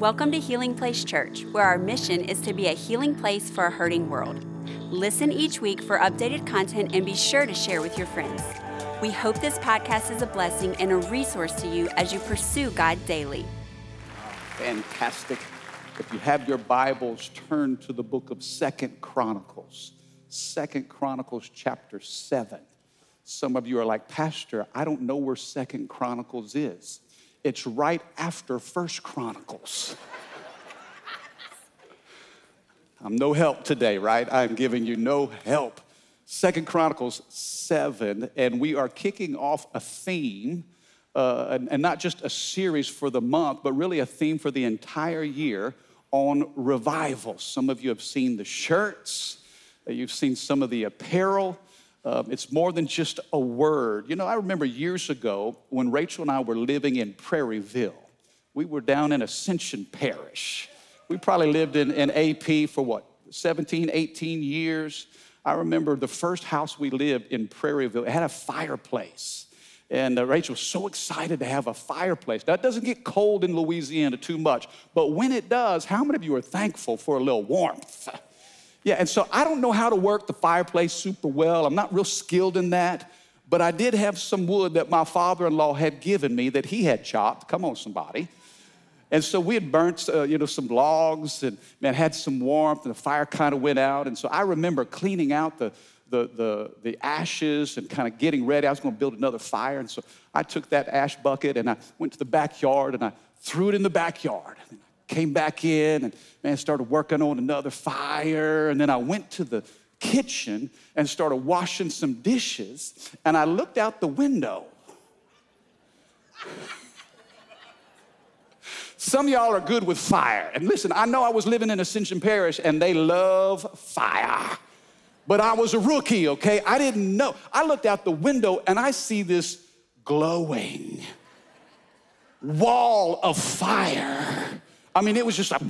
Welcome to Healing Place Church, where our mission is to be a healing place for a hurting world. Listen each week for updated content and be sure to share with your friends. We hope this podcast is a blessing and a resource to you as you pursue God daily. Fantastic. If you have your Bibles, turn to the book of 2 Chronicles chapter 7. Some of you are like, Pastor, I don't know where 2 Chronicles is. It's right after 1 Chronicles. I'm no help today, right? I'm giving you no help. 2 Chronicles 7, and we are kicking off a theme, and not just a series for the month, but really a theme for the entire year on revival. Some of you have seen the shirts. You've seen some of the apparel. It's more than just a word. You know, I remember years ago when Rachel and I were living in Prairieville. We were down in Ascension Parish. We probably lived in AP for 17, 18 years. I remember the first house we lived in Prairieville, it had a fireplace. And Rachel was so excited to have a fireplace. Now, it doesn't get cold in Louisiana too much, but when it does, how many of you are thankful for a little warmth? Yeah, and so I don't know how to work the fireplace super well. I'm not real skilled in that, but I did have some wood that my father-in-law had given me that he had chopped. Come on, somebody. And so we had burnt, some logs and, man, had some warmth, and the fire kind of went out. And so I remember cleaning out the ashes and kind of getting ready. I was going to build another fire, and so I took that ash bucket, and I went to the backyard, and I threw it in the backyard. Came back in and, man, started working on another fire. And then I went to the kitchen and started washing some dishes. And I looked out the window. Some of y'all are good with fire. And listen, I know I was living in Ascension Parish and they love fire. But I was a rookie, okay? I didn't know. I looked out the window and I see this glowing wall of fire. I mean, it was just like,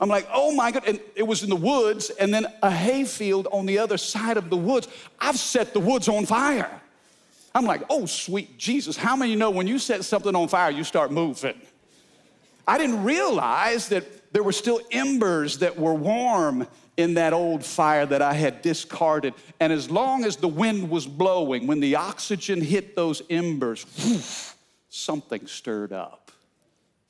I'm like, oh my God. And it was in the woods and then a hayfield on the other side of the woods. I've set the woods on fire. I'm like, oh, sweet Jesus. How many of you know when you set something on fire, you start moving? I didn't realize that there were still embers that were warm in that old fire that I had discarded. And as long as the wind was blowing, when the oxygen hit those embers, something stirred up.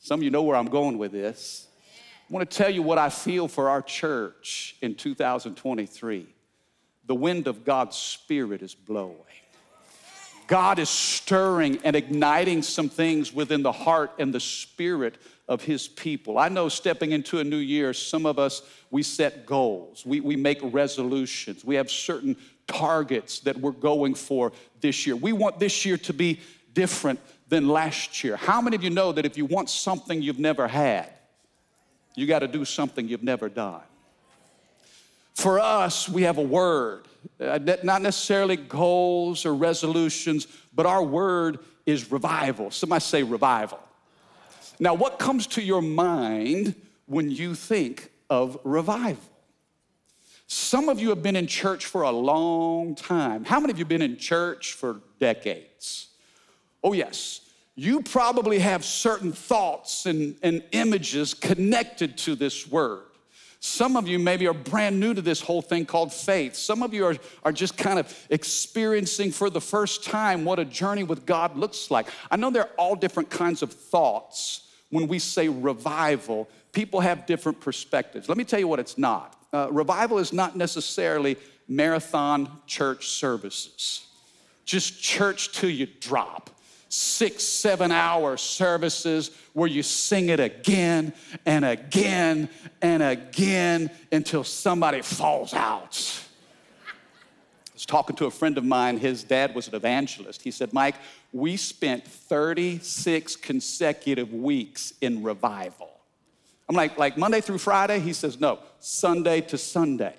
Some of you know where I'm going with this. I want to tell you what I feel for our church in 2023. The wind of God's Spirit is blowing. God is stirring and igniting some things within the heart and the spirit of His people. I know stepping into a new year, some of us, we set goals. We make resolutions. We have certain targets that we're going for this year. We want this year to be different than last year. How many of you know that if you want something you've never had, you got to do something you've never done? For us, we have a word, not necessarily goals or resolutions, but our word is revival. Somebody say revival. Now, what comes to your mind when you think of revival? Some of you have been in church for a long time. How many of you have been in church for decades? Oh, yes. You probably have certain thoughts and images connected to this word. Some of you maybe are brand new to this whole thing called faith. Some of you are just kind of experiencing for the first time what a journey with God looks like. I know there are all different kinds of thoughts. When we say revival, people have different perspectives. Let me tell you what it's not. Revival is not necessarily marathon church services, just church till you drop. 6-7 hour services where you sing it again and again and again until somebody falls out. I was talking to a friend of mine. His dad was an evangelist. He said, Mike, we spent 36 consecutive weeks in revival. I'm like Monday through Friday? He says, no, Sunday to Sunday.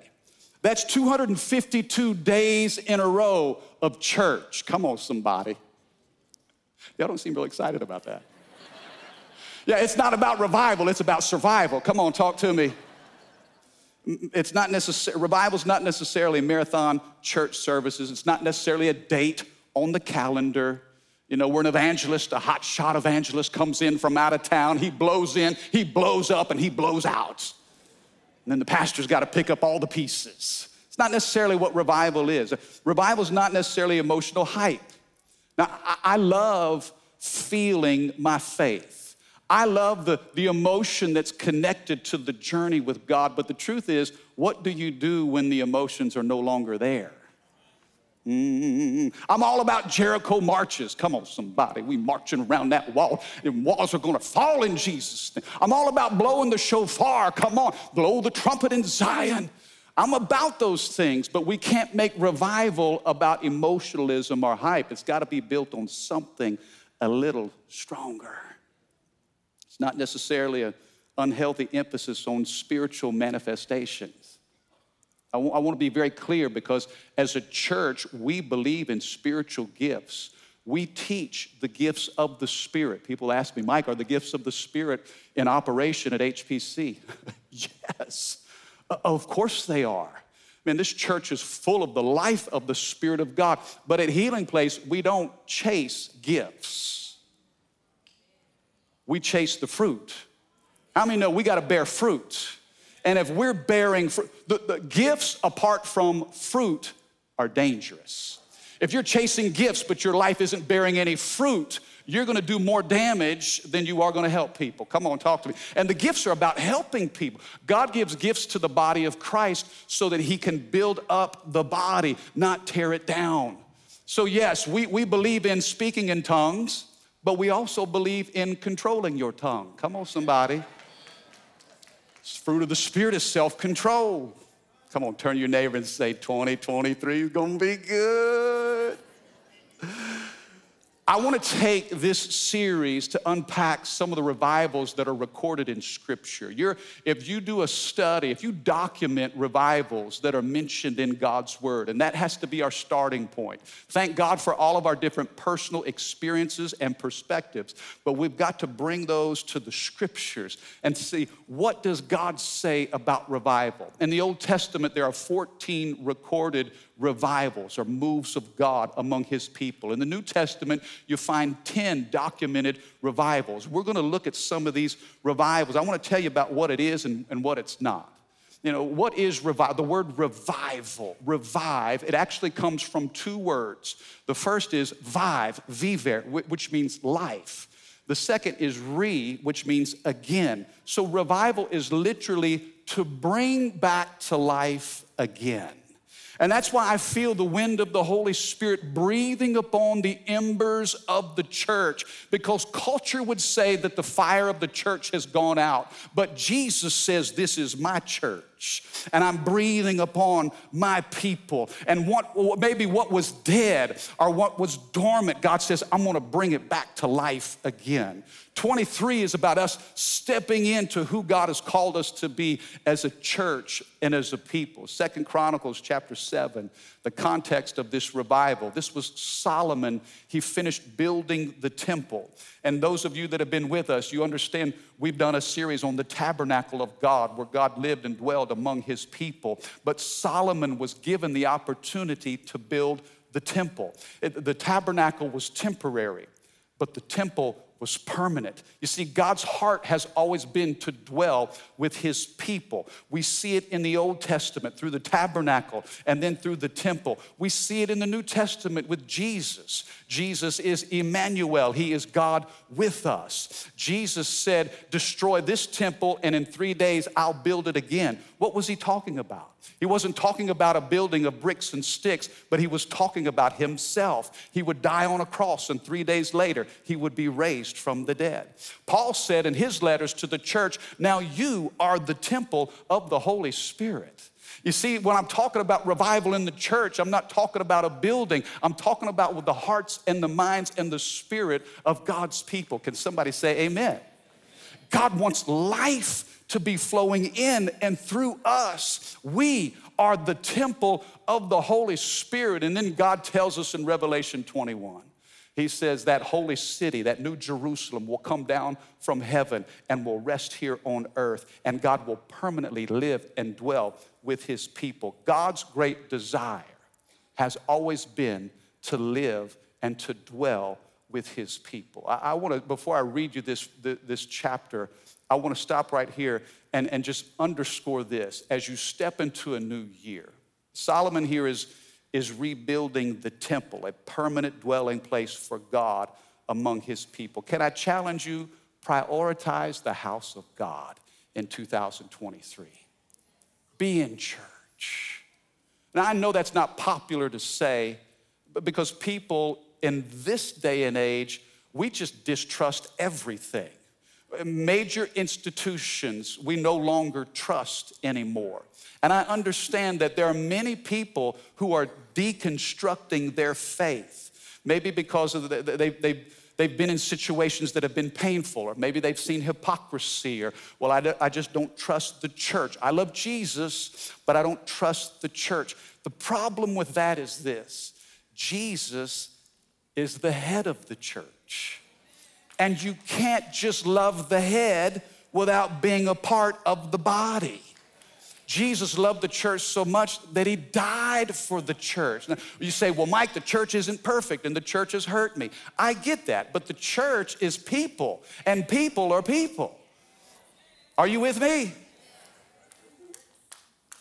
That's 252 days in a row of church. Come on, somebody. Y'all don't seem real excited about that. Yeah, it's not about revival, it's about survival. Come on, talk to me. It's not necessary. Revival's not necessarily marathon church services. It's not necessarily a date on the calendar. You know, we're an evangelist, a hotshot evangelist comes in from out of town. He blows in, blows up, and he blows out. And then the pastor's got to pick up all the pieces. It's not necessarily what revival is. Revival is not necessarily emotional hype. Now, I love feeling my faith. I love the emotion that's connected to the journey with God. But the truth is, what do you do when the emotions are no longer there? I'm all about Jericho marches. Come on, somebody. We marching around that wall, and walls are going to fall in Jesus' name. I'm all about blowing the shofar. Come on, blow the trumpet in Zion. I'm about those things, but we can't make revival about emotionalism or hype. It's got to be built on something a little stronger. It's not necessarily an unhealthy emphasis on spiritual manifestations. I want to be very clear, because as a church, we believe in spiritual gifts. We teach the gifts of the Spirit. People ask me, Mike, are the gifts of the Spirit in operation at HPC? Yes, of course they are. Man, this church is full of the life of the Spirit of God. But at Healing Place, we don't chase gifts. We chase the fruit. How many know we got to bear fruit? And if we're bearing fruit, the gifts apart from fruit are dangerous. If you're chasing gifts but your life isn't bearing any fruit, you're going to do more damage than you are going to help people. Come on, talk to me. And the gifts are about helping people. God gives gifts to the body of Christ so that he can build up the body, not tear it down. So yes, we believe in speaking in tongues, but we also believe in controlling your tongue. Come on, somebody. Fruit of the Spirit is self-control. Come on, turn to your neighbor and say, 2023 is going to be good. I want to take this series to unpack some of the revivals that are recorded in Scripture. If you do a study, if you document revivals that are mentioned in God's Word, and that has to be our starting point. Thank God for all of our different personal experiences and perspectives, but we've got to bring those to the Scriptures and see, what does God say about revival? In the Old Testament, there are 14 recorded revivals or moves of God among his people. In the New Testament, you find 10 documented revivals. We're going to look at some of these revivals. I want to tell you about what it is and what it's not. You know, what is revival? The word revival, revive, it actually comes from two words. The first is vive, viver, which means life. The second is re, which means again. So revival is literally to bring back to life again. And that's why I feel the wind of the Holy Spirit breathing upon the embers of the church, because culture would say that the fire of the church has gone out. But Jesus says, this is my church, and I'm breathing upon my people. And what was dead or what was dormant, God says, I'm going to bring it back to life again. 23 is about us stepping into who God has called us to be as a church and as a people. 2 Chronicles chapter 7, the context of this revival. This was Solomon. He finished building the temple. And those of you that have been with us, you understand we've done a series on the tabernacle of God, where God lived and dwelled among his people. But Solomon was given the opportunity to build the temple. The tabernacle was temporary, but the temple was permanent. You see, God's heart has always been to dwell with his people. We see it in the Old Testament through the tabernacle and then through the temple. We see it in the New Testament with Jesus. Jesus is Emmanuel. He is God with us. Jesus said, destroy this temple and in 3 days I'll build it again. What was he talking about? He wasn't talking about a building of bricks and sticks, but he was talking about himself. He would die on a cross, and 3 days later, he would be raised from the dead. Paul said in his letters to the church, now you are the temple of the Holy Spirit. You see, when I'm talking about revival in the church, I'm not talking about a building. I'm talking about with the hearts and the minds and the spirit of God's people. Can somebody say amen? God wants life to be flowing in and through us. We are the temple of the Holy Spirit. And then God tells us in Revelation 21, he says that holy city, that new Jerusalem, will come down from heaven and will rest here on earth, and God will permanently live and dwell with his people. God's great desire has always been to live and to dwell with his people. I want to, before I read you this chapter, I want to stop right here and just underscore this. As you step into a new year, Solomon here is rebuilding the temple, a permanent dwelling place for God among his people. Can I challenge you? Prioritize the house of God in 2023. Be in church. Now, I know that's not popular to say, but because people in this day and age, we just distrust everything. Major institutions we no longer trust anymore. And I understand that there are many people who are deconstructing their faith, maybe because of they've been in situations that have been painful, or maybe they've seen hypocrisy, or, well, I just don't trust the church. I love Jesus, but I don't trust the church. The problem with that is this: Jesus is the head of the church. And you can't just love the head without being a part of the body. Jesus loved the church so much that he died for the church. Now, you say, well, Mike, the church isn't perfect and the church has hurt me. I get that, but the church is people, and people are people. Are you with me?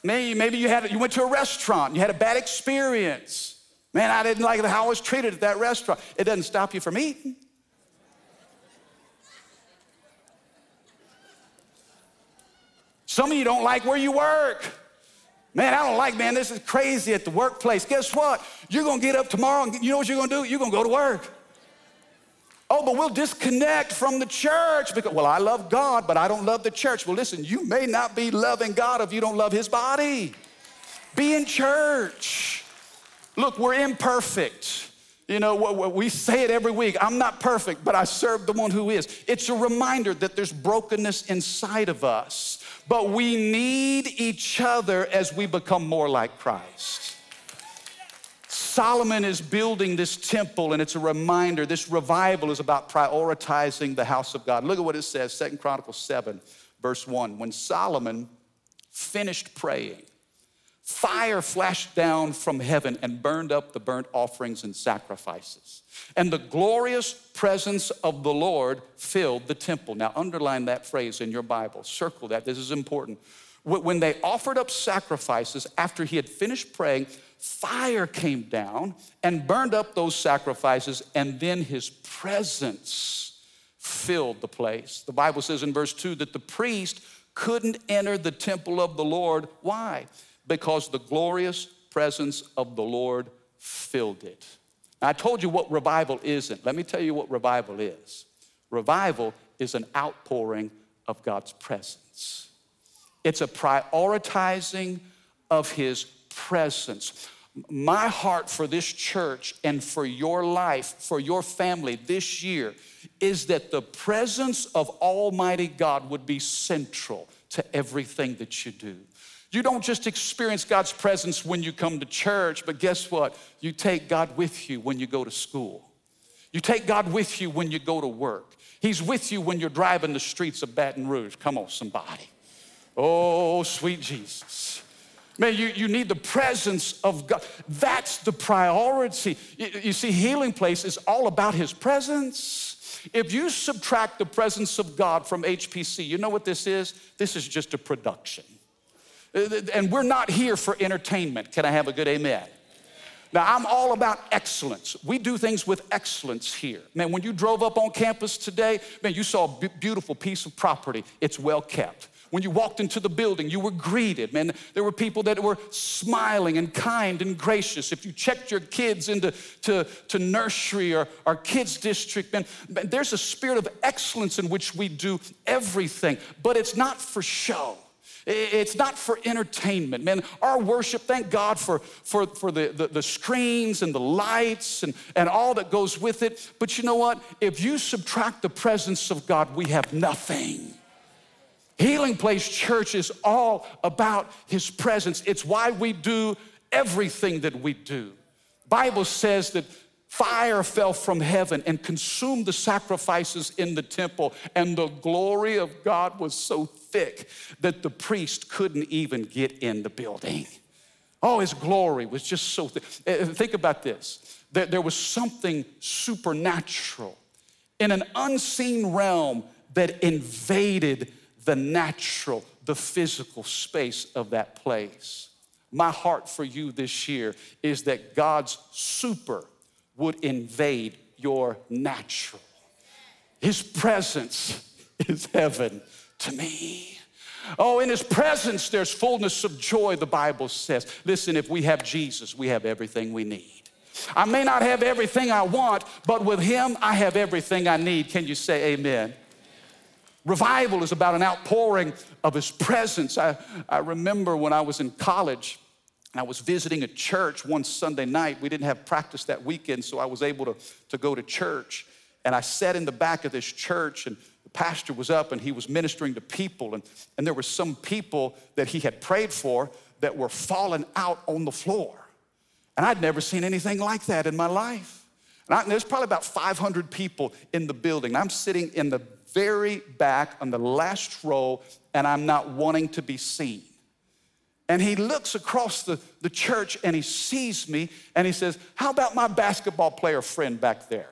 Maybe you went to a restaurant, you had a bad experience. Man, I didn't like how I was treated at that restaurant. It doesn't stop you from eating. Some of you don't like where you work. Man, I don't like, man, this is crazy at the workplace. Guess what? You're going to get up tomorrow, and you know what you're going to do? You're going to go to work. Oh, but we'll disconnect from the church because, well, I love God, but I don't love the church. Well, listen, you may not be loving God if you don't love his body. Be in church. Look, we're imperfect. You know, we say it every week. I'm not perfect, but I serve the one who is. It's a reminder that there's brokenness inside of us, but we need each other as we become more like Christ. Solomon is building this temple, and it's a reminder. This revival is about prioritizing the house of God. Look at what it says, 2 Chronicles 7, verse 1. When Solomon finished praying, fire flashed down from heaven and burned up the burnt offerings and sacrifices. And the glorious presence of the Lord filled the temple. Now, underline that phrase in your Bible. Circle that. This is important. When they offered up sacrifices, after he had finished praying, fire came down and burned up those sacrifices, and then his presence filled the place. The Bible says in verse 2 that the priest couldn't enter the temple of the Lord. Why? Because the glorious presence of the Lord filled it. Now, I told you what revival isn't. Let me tell you what revival is. Revival is an outpouring of God's presence. It's a prioritizing of his presence. My heart for this church and for your life, for your family this year, is that the presence of Almighty God would be central to everything that you do. You don't just experience God's presence when you come to church, but guess what? You take God with you when you go to school. You take God with you when you go to work. He's with you when you're driving the streets of Baton Rouge. Come on, somebody. Oh, sweet Jesus. Man, you need the presence of God. That's the priority. You see, Healing Place is all about his presence. If you subtract the presence of God from HPC, you know what this is? This is just a production. And we're not here for entertainment. Can I have a good amen? Now, I'm all about excellence. We do things with excellence here. Man, when you drove up on campus today, man, you saw a beautiful piece of property. It's well kept. When you walked into the building, you were greeted. Man, there were people that were smiling and kind and gracious. If you checked your kids into nursery or our kids district, man, there's a spirit of excellence in which we do everything, but it's not for show. It's not for entertainment, man. Our worship, thank God for the screens and the lights and all that goes with it. But you know what? If you subtract the presence of God, we have nothing. Healing Place Church is all about his presence. It's why we do everything that we do. The Bible says that fire fell from heaven and consumed the sacrifices in the temple, and the glory of God was so thick that the priest couldn't even get in the building. Oh, his glory was just so think about this. There was something supernatural in an unseen realm that invaded the natural, the physical space of that place. My heart for you this year is that God's super would invade your natural. His presence is heaven to me. Oh, in his presence, there's fullness of joy, the Bible says. Listen, if we have Jesus, we have everything we need. I may not have everything I want, but with him, I have everything I need. Can you say amen? Revival is about an outpouring of his presence. I remember when I was in college, and I was visiting a church one Sunday night. We didn't have practice that weekend, so I was able to go to church. And I sat in the back of this church, and the pastor was up, and he was ministering to people. And there were some people that he had prayed for that were falling out on the floor. And I'd never seen anything like that in my life. And there's probably about 500 people in the building. I'm sitting in the very back on the last row, and I'm not wanting to be seen. And he looks across the church, and he sees me, and he says, "How about my basketball player friend back there?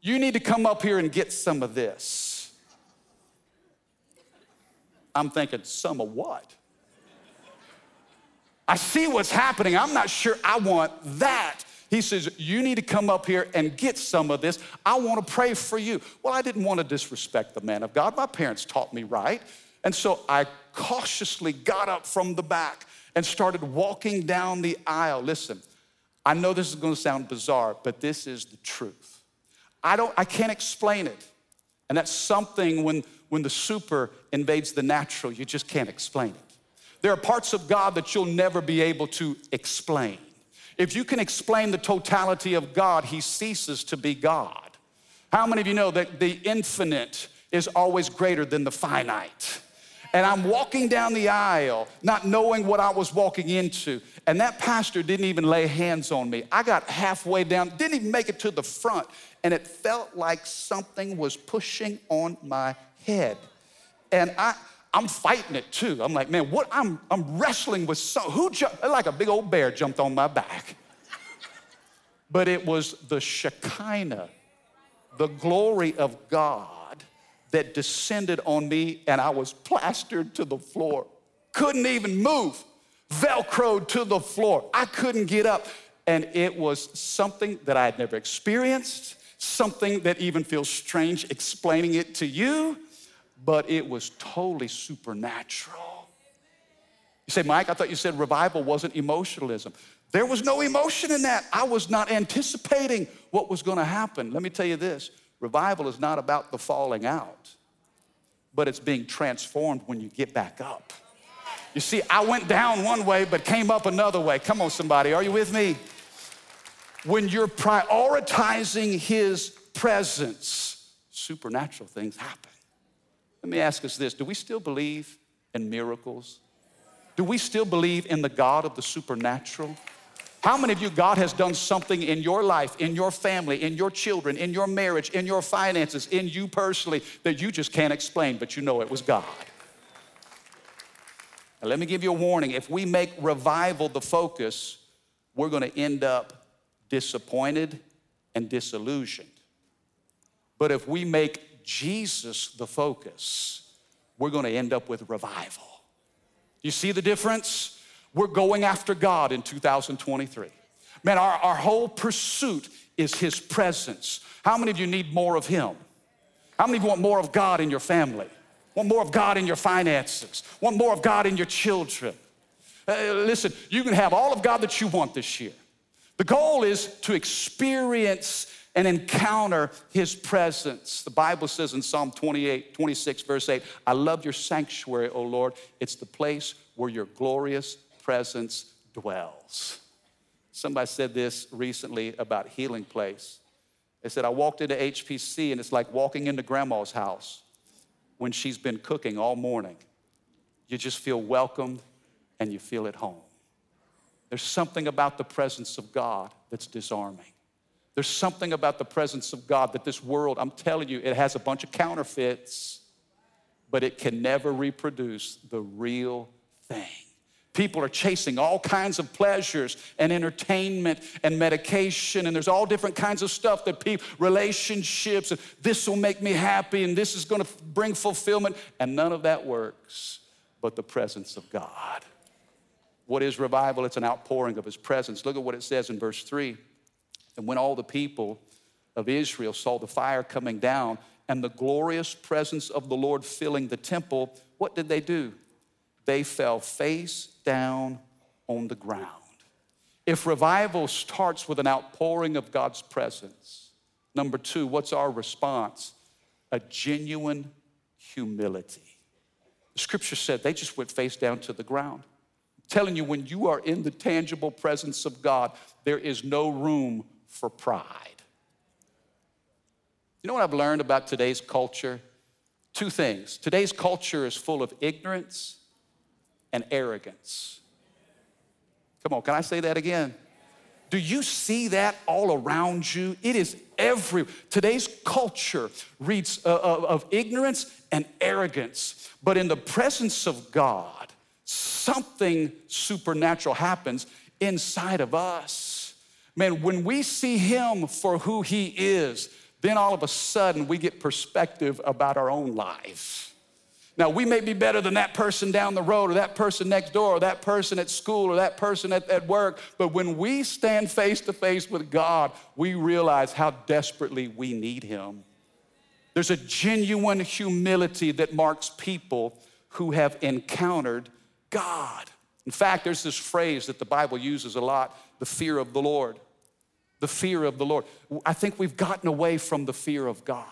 You need to come up here and get some of this." I'm thinking, some of what? I see what's happening. I'm not sure I want that. He says, "You need to come up here and get some of this. I want to pray for you." Well, I didn't want to disrespect the man of God. My parents taught me right. And so I cautiously got up from the back and started walking down the aisle. Listen, I know this is going to sound bizarre, but this is the truth. I can't explain it. And that's something when the super invades the natural, you just can't explain it. There are parts of God that you'll never be able to explain. If you can explain the totality of God, he ceases to be God. How many of you know that the infinite is always greater than the finite? And I'm walking down the aisle, not knowing what I was walking into. And that pastor didn't even lay hands on me. I got halfway down, didn't even make it to the front. And it felt like something was pushing on my head. And I'm fighting it too. I'm like, man, what? I'm wrestling with who jumped? Like a big old bear jumped on my back. But it was the Shekinah, the glory of God that descended on me, and I was plastered to the floor. Couldn't even move, Velcroed to the floor. I couldn't get up. And it was something that I had never experienced. Something that even feels strange explaining it to you, but it was totally supernatural. You say, "Mike, I thought you said revival wasn't emotionalism." There was no emotion in that. I was not anticipating what was going to happen. Let me tell you this, revival is not about the falling out, but it's being transformed when you get back up. You see, I went down one way, but came up another way. Come on, somebody, are you with me? When you're prioritizing his presence, supernatural things happen. Let me ask us this. Do we still believe in miracles? Do we still believe in the God of the supernatural? How many of you, God has done something in your life, in your family, in your children, in your marriage, in your finances, in you personally, that you just can't explain, but you know it was God? Now, let me give you a warning. If we make revival the focus, we're going to end up disappointed and disillusioned. But if we make Jesus the focus, we're going to end up with revival. You see the difference? We're going after God in 2023. Man, our whole pursuit is his presence. How many of you need more of him? How many of you want more of God in your family? Want more of God in your finances? Want more of God in your children? Listen, you can have all of God that you want this year. The goal is to experience and encounter his presence. The Bible says in Psalm 26, verse 8, "I love your sanctuary, O Lord. It's the place where your glorious presence dwells." Somebody said this recently about Healing Place. They said, "I walked into HPC, and it's like walking into grandma's house when she's been cooking all morning. You just feel welcomed, and you feel at home." There's something about the presence of God that's disarming. There's something about the presence of God that this world, I'm telling you, it has a bunch of counterfeits, but it can never reproduce the real thing. People are chasing all kinds of pleasures and entertainment and medication, and there's all different kinds of stuff that people, relationships, and this will make me happy, and this is going to bring fulfillment, and none of that works but the presence of God. What is revival? It's an outpouring of his presence. Look at what it says in verse 3. And when all the people of Israel saw the fire coming down and the glorious presence of the Lord filling the temple, what did they do? They fell face down on the ground. If revival starts with an outpouring of God's presence, number two, what's our response? A genuine humility. The scripture said they just went face down to the ground. I'm telling you, when you are in the tangible presence of God, there is no room for pride. You know what I've learned about today's culture? Two things. Today's culture is full of ignorance and arrogance. Come on, can I say that again? Do you see that all around you? It is everywhere. Today's culture reads of ignorance and arrogance, but in the presence of God, something supernatural happens inside of us. Man, when we see him for who he is, then all of a sudden we get perspective about our own life. Now, we may be better than that person down the road or that person next door or that person at school or that person at work, but when we stand face to face with God, we realize how desperately we need him. There's a genuine humility that marks people who have encountered God. In fact, there's this phrase that the Bible uses a lot, the fear of the Lord. The fear of the Lord. I think we've gotten away from the fear of God.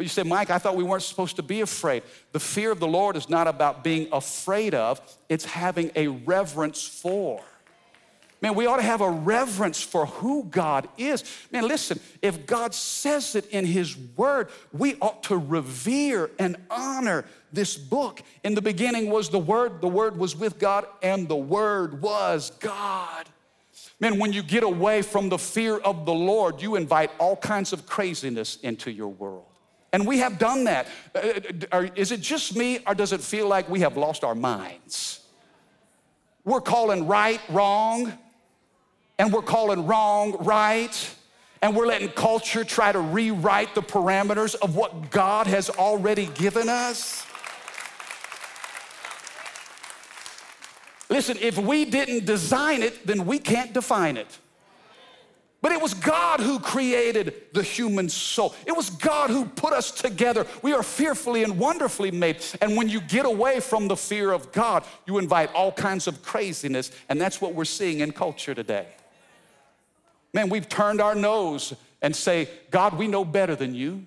You say, Mike, I thought we weren't supposed to be afraid. The fear of the Lord is not about being afraid of, it's having a reverence for. Man, we ought to have a reverence for who God is. Man, listen, if God says it in his word, we ought to revere and honor this book. In the beginning was the word was with God, and the word was God. Man, when you get away from the fear of the Lord, you invite all kinds of craziness into your world. And we have done that. Is it just me, or does it feel like we have lost our minds? We're calling right wrong, and we're calling wrong right, and we're letting culture try to rewrite the parameters of what God has already given us. Listen, if we didn't design it, then we can't define it. But it was God who created the human soul. It was God who put us together. We are fearfully and wonderfully made. And when you get away from the fear of God, you invite all kinds of craziness, and that's what we're seeing in culture today. Man, we've turned our nose and say, God, we know better than you.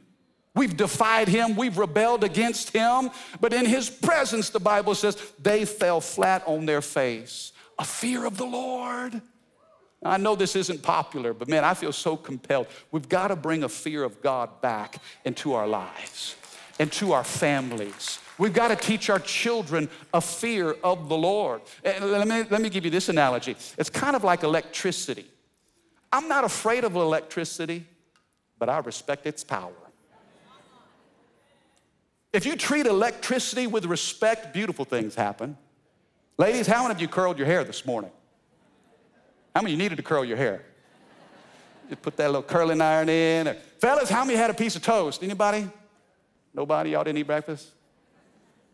We've defied him, we've rebelled against him, but in his presence, the Bible says, they fell flat on their face. A fear of the Lord. I know this isn't popular, but man, I feel so compelled. We've got to bring a fear of God back into our lives, into our families. We've got to teach our children a fear of the Lord. And let me give you this analogy. It's kind of like electricity. I'm not afraid of electricity, but I respect its power. If you treat electricity with respect, beautiful things happen. Ladies, how many of you curled your hair this morning? How many of you needed to curl your hair? Just put that little curling iron in. Or, fellas, how many had a piece of toast? Anybody? Nobody? Y'all didn't eat breakfast?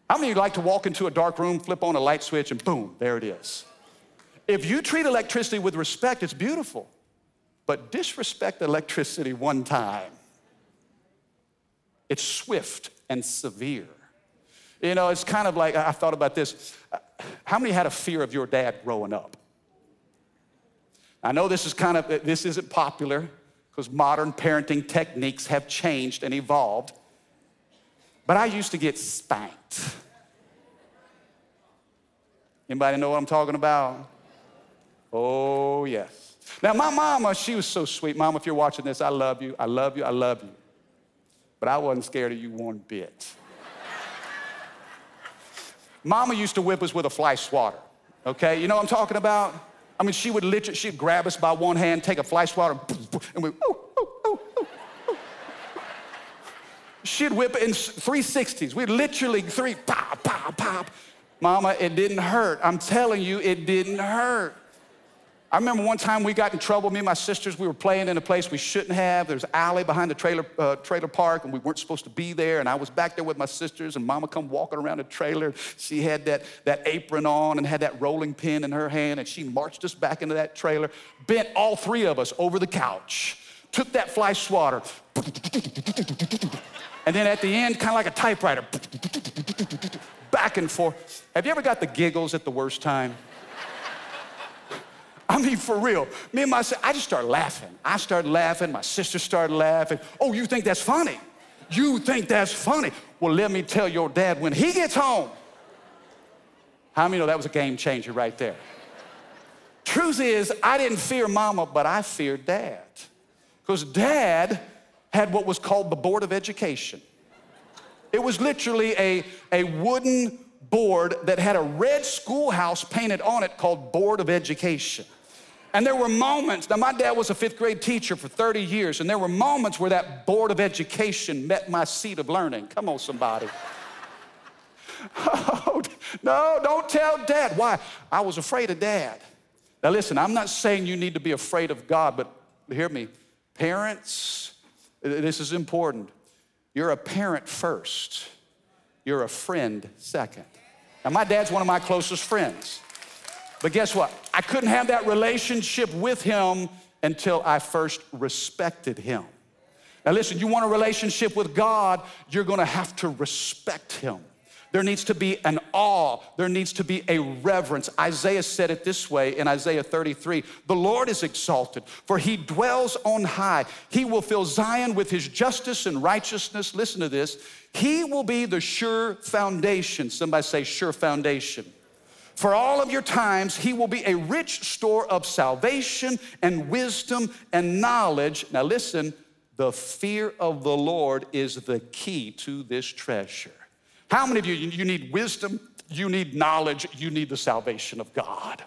How many of you like to walk into a dark room, flip on a light switch, and boom, there it is? If you treat electricity with respect, it's beautiful. But disrespect electricity one time. It's swift and severe. You know, it's kind of like, I thought about this. How many had a fear of your dad growing up? I know this isn't popular because modern parenting techniques have changed and evolved, but I used to get spanked. Anybody know what I'm talking about? Oh, yes. Now, my mama, she was so sweet. Mama, if you're watching this, I love you, I love you, I love you. But I wasn't scared of you one bit. Mama used to whip us with a fly swatter, okay? You know what I'm talking about? I mean, she would literally, she'd grab us by one hand, take a fly swatter, and we'd, oh, oh, oh, oh, oh. She'd whip it in 360s. We'd literally, pop, pop, pop. Mama, it didn't hurt. I'm telling you, it didn't hurt. I remember one time we got in trouble, me and my sisters, we were playing in a place we shouldn't have. There's an alley behind the trailer park, and we weren't supposed to be there, and I was back there with my sisters, and Mama come walking around the trailer. She had that apron on and had that rolling pin in her hand, and she marched us back into that trailer, bent all three of us over the couch, took that fly swatter, and then at the end, kind of like a typewriter, back and forth. Have you ever got the giggles at the worst time? I mean, for real. Me and my sister, I just started laughing. I started laughing. My sister started laughing. Oh, you think that's funny? You think that's funny? Well, let me tell your dad when he gets home. How many know that was a game changer right there? Truth is, I didn't fear Mama, but I feared Dad. Because Dad had what was called the Board of Education. It was literally a wooden board that had a red schoolhouse painted on it called Board of Education. And there were moments, now my dad was a fifth grade teacher for 30 years, and there were moments where that Board of Education met my seat of learning. Come on, somebody. Oh, no, don't tell Dad. Why? I was afraid of Dad. Now listen, I'm not saying you need to be afraid of God, but hear me, parents, this is important. You're a parent first. You're a friend second. Now, my dad's one of my closest friends. But guess what? I couldn't have that relationship with him until I first respected him. Now, listen, you want a relationship with God, you're going to have to respect him. There needs to be an awe. There needs to be a reverence. Isaiah said it this way in Isaiah 33, "The Lord is exalted, for he dwells on high. He will fill Zion with his justice and righteousness." Listen to this. "He will be the sure foundation." Somebody say, sure foundation. "For all of your times, he will be a rich store of salvation and wisdom and knowledge." Now listen, the fear of the Lord is the key to this treasure. How many of you need wisdom, you need knowledge, you need the salvation of God?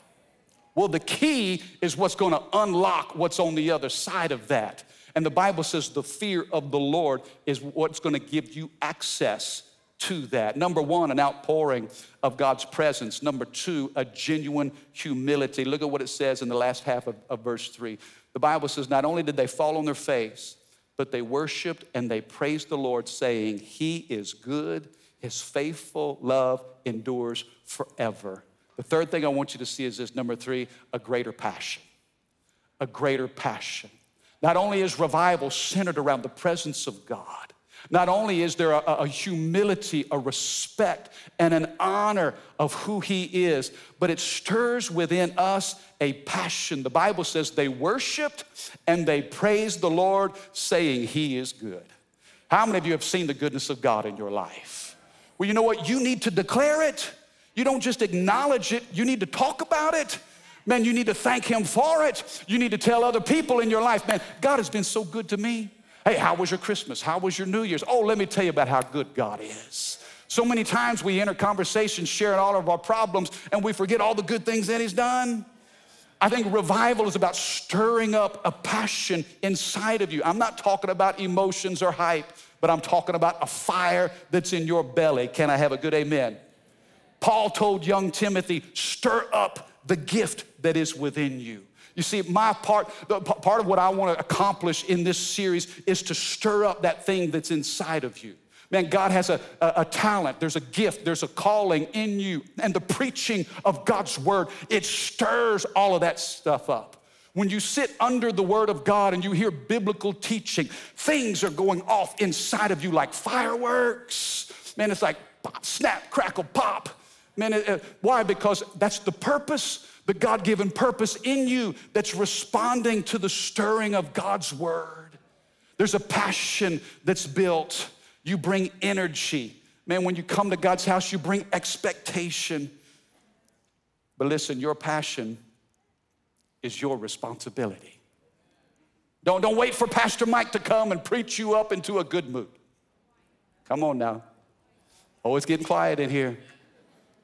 Well, the key is what's going to unlock what's on the other side of that. And the Bible says the fear of the Lord is what's going to give you access to that. Number one, an outpouring of God's presence. Number two, a genuine humility. Look at what it says in the last half of verse 3. The Bible says not only did they fall on their face, but they worshiped and they praised the Lord, saying, "He is good. His faithful love endures forever." The third thing I want you to see is this, number three, a greater passion. A greater passion. Not only is revival centered around the presence of God, not only is there a humility, a respect, and an honor of who he is, but it stirs within us a passion. The Bible says they worshiped and they praised the Lord, saying, "He is good." How many of you have seen the goodness of God in your life? Well, you know what? You need to declare it. You don't just acknowledge it. You need to talk about it. Man, you need to thank him for it. You need to tell other people in your life, man, God has been so good to me. Hey, how was your Christmas? How was your New Year's? Oh, let me tell you about how good God is. So many times we enter conversations sharing all of our problems and we forget all the good things that he's done. I think revival is about stirring up a passion inside of you. I'm not talking about emotions or hype, but I'm talking about a fire that's in your belly. Can I have a good amen? Paul told young Timothy, stir up the gift that is within you. You see, part of what I want to accomplish in this series is to stir up that thing that's inside of you. Man, God has a talent, there's a gift, there's a calling in you, and the preaching of God's word, it stirs all of that stuff up. When you sit under the word of God and you hear biblical teaching, things are going off inside of you like fireworks. Man, it's like pop, snap, crackle, pop. Man, why? Because that's the purpose, the God-given purpose in you that's responding to the stirring of God's word. There's a passion that's built. You bring energy. Man, when you come to God's house, you bring expectation. But listen, your passion is your responsibility. Don't wait for Pastor Mike to come and preach you up into a good mood. Come on now. Oh, it's getting quiet in here.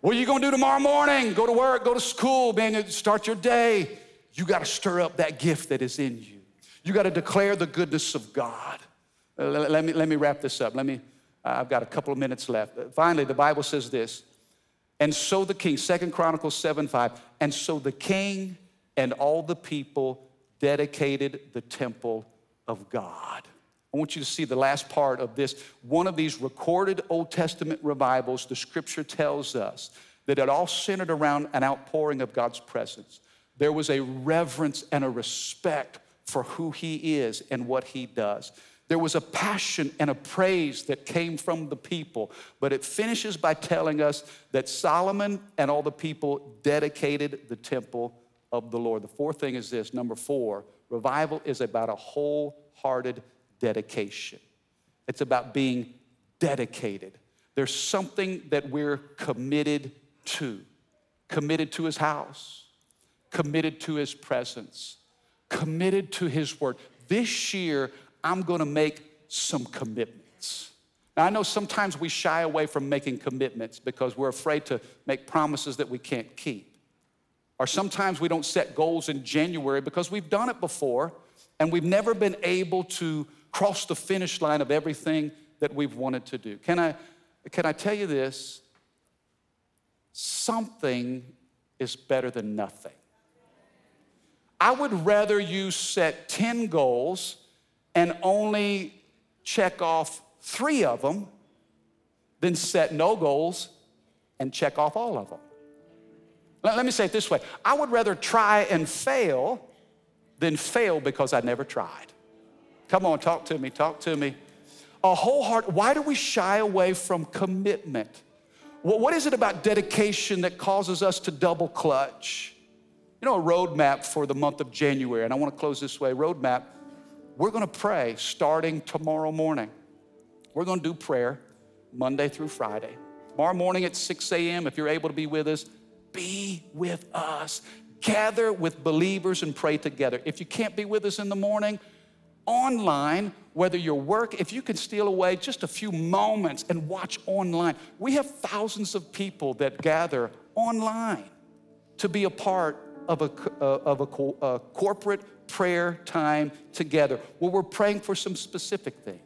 What are you going to do tomorrow morning? Go to work, go to school, man, start your day. You got to stir up that gift that is in you. You got to declare the goodness of God. Let me wrap this up. I've got a couple of minutes left. Finally, the Bible says this. And so the king, 2 Chronicles 7:5, and so the king and all the people dedicated the temple of God. I want you to see the last part of this. One of these recorded Old Testament revivals, the scripture tells us that it all centered around an outpouring of God's presence. There was a reverence and a respect for who he is and what he does. There was a passion and a praise that came from the people, but it finishes by telling us that Solomon and all the people dedicated the temple of the Lord. The fourth thing is this, number four, revival is about a wholehearted dedication. It's about being dedicated. There's something that we're committed to his house, committed to his presence, committed to his word. This year, I'm going to make some commitments. Now, I know sometimes we shy away from making commitments because we're afraid to make promises that we can't keep. Or sometimes we don't set goals in January because we've done it before and we've never been able to cross the finish line of everything that we've wanted to do. Can I tell you this? Something is better than nothing. I would rather you set 10 goals and only check off 3 of them than set no goals and check off all of them. Let me say it this way. I would rather try and fail than fail because I never tried. Come on, talk to me. A whole heart, why do we shy away from commitment? What is it about dedication that causes us to double clutch? You know, a roadmap for the month of January, and I want to close this way, roadmap. We're going to pray starting tomorrow morning. We're going to do prayer Monday through Friday. Tomorrow morning at 6 a.m., if you're able to be with us. Gather with believers and pray together. If you can't be with us in the morning, online, whether your work, if you can steal away just a few moments and watch online. We have thousands of people that gather online to be a part of a corporate prayer time together where we're praying for some specific things.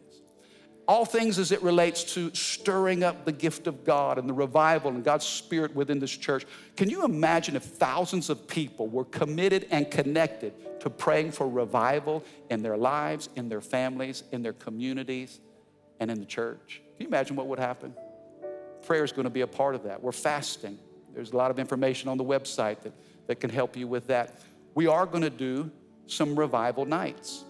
All things as it relates to stirring up the gift of God and the revival and God's spirit within this church. Can you imagine if thousands of people were committed and connected to praying for revival in their lives, in their families, in their communities, and in the church? Can you imagine what would happen? Prayer is going to be a part of that. We're fasting. There's a lot of information on the website that can help you with that. We are going to do some revival nights.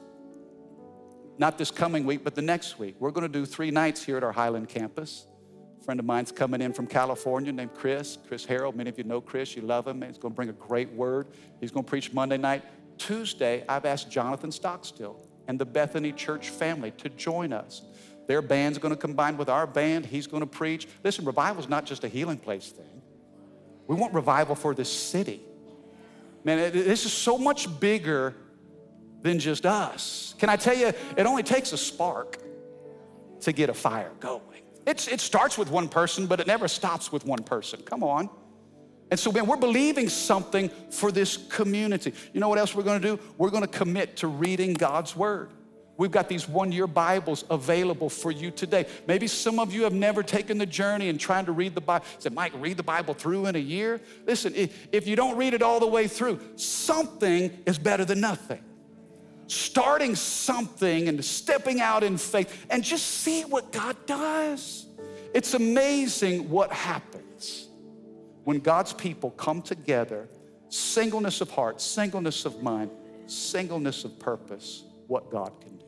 Not this coming week, but the next week. We're going to do 3 nights here at our Highland campus. A friend of mine's coming in from California named Chris Harrell. Many of you know Chris. You love him. He's going to bring a great word. He's going to preach Monday night. Tuesday, I've asked Jonathan Stockstill and the Bethany Church family to join us. Their band's going to combine with our band. He's going to preach. Listen, revival's not just a Healing Place thing. We want revival for this city. Man, this is so much bigger than just us. Can I tell you, it only takes a spark to get a fire going. It starts with one person, but it never stops with one person. Come on. And so, man, we're believing something for this community. You know what else we're gonna do? We're gonna commit to reading God's word. We've got these one-year Bibles available for you today. Maybe some of you have never taken the journey and trying to read the Bible. Said, Mike, read the Bible through in a year? Listen, if you don't read it all the way through, something is better than nothing. Starting something and stepping out in faith and just see what God does. It's amazing what happens when God's people come together, singleness of heart, singleness of mind, singleness of purpose, what God can do.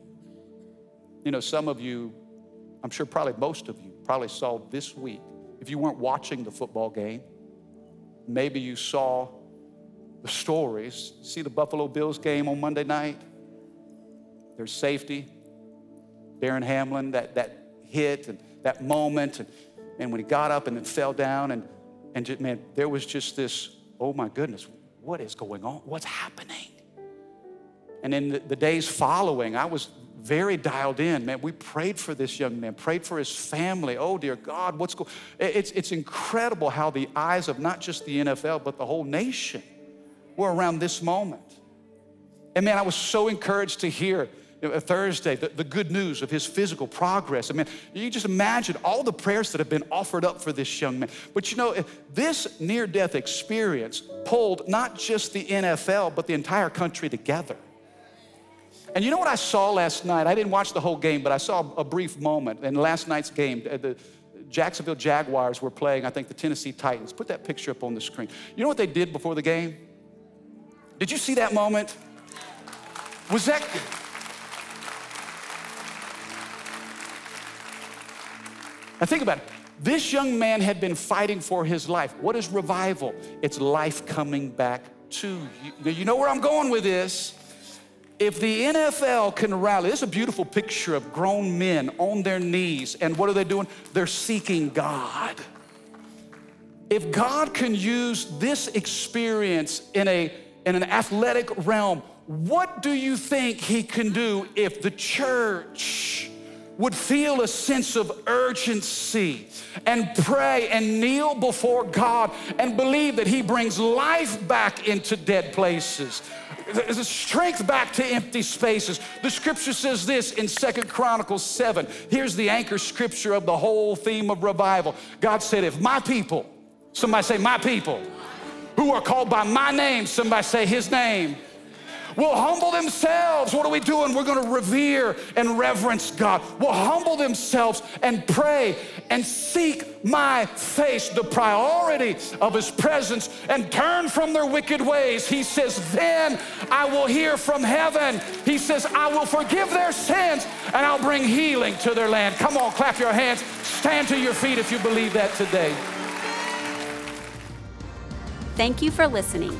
You know, some of you, I'm sure probably most of you probably saw this week, if you weren't watching the football game, maybe you saw the stories. See the Buffalo Bills game on Monday night? Their safety, Darren Hamlin, that hit and that moment, and when he got up and then fell down, and just, man, there was just this, oh my goodness, what is going on? What's happening? And in the days following, I was very dialed in. Man, we prayed for this young man, prayed for his family. Oh dear God, what's going on? It's incredible how the eyes of not just the NFL, but the whole nation were around this moment. And man, I was so encouraged to hear Thursday, the good news of his physical progress. I mean, you just imagine all the prayers that have been offered up for this young man. But you know, this near-death experience pulled not just the NFL, but the entire country together. And you know what I saw last night? I didn't watch the whole game, but I saw a brief moment. In last night's game, the Jacksonville Jaguars were playing, I think, the Tennessee Titans. Put that picture up on the screen. You know what they did before the game? Did you see that moment? Was that... Now think about it. This young man had been fighting for his life. What is revival? It's life coming back to you. Now, you know where I'm going with this. If the NFL can rally, this is a beautiful picture of grown men on their knees. And what are they doing? They're seeking God. If God can use this experience in an athletic realm, what do you think he can do if the church would feel a sense of urgency and pray and kneel before God and believe that he brings life back into dead places? The strength back to empty spaces. The scripture says this in 2 Chronicles 7. Here's the anchor scripture of the whole theme of revival. God said, if my people, somebody say my people, who are called by my name, somebody say his name, will humble themselves. What are we doing? We're going to revere and reverence God. Will humble themselves and pray and seek my face, the priority of his presence, and turn from their wicked ways. He says, then I will hear from heaven. He says, I will forgive their sins and I'll bring healing to their land. Come on, clap your hands. Stand to your feet if you believe that today. Thank you for listening.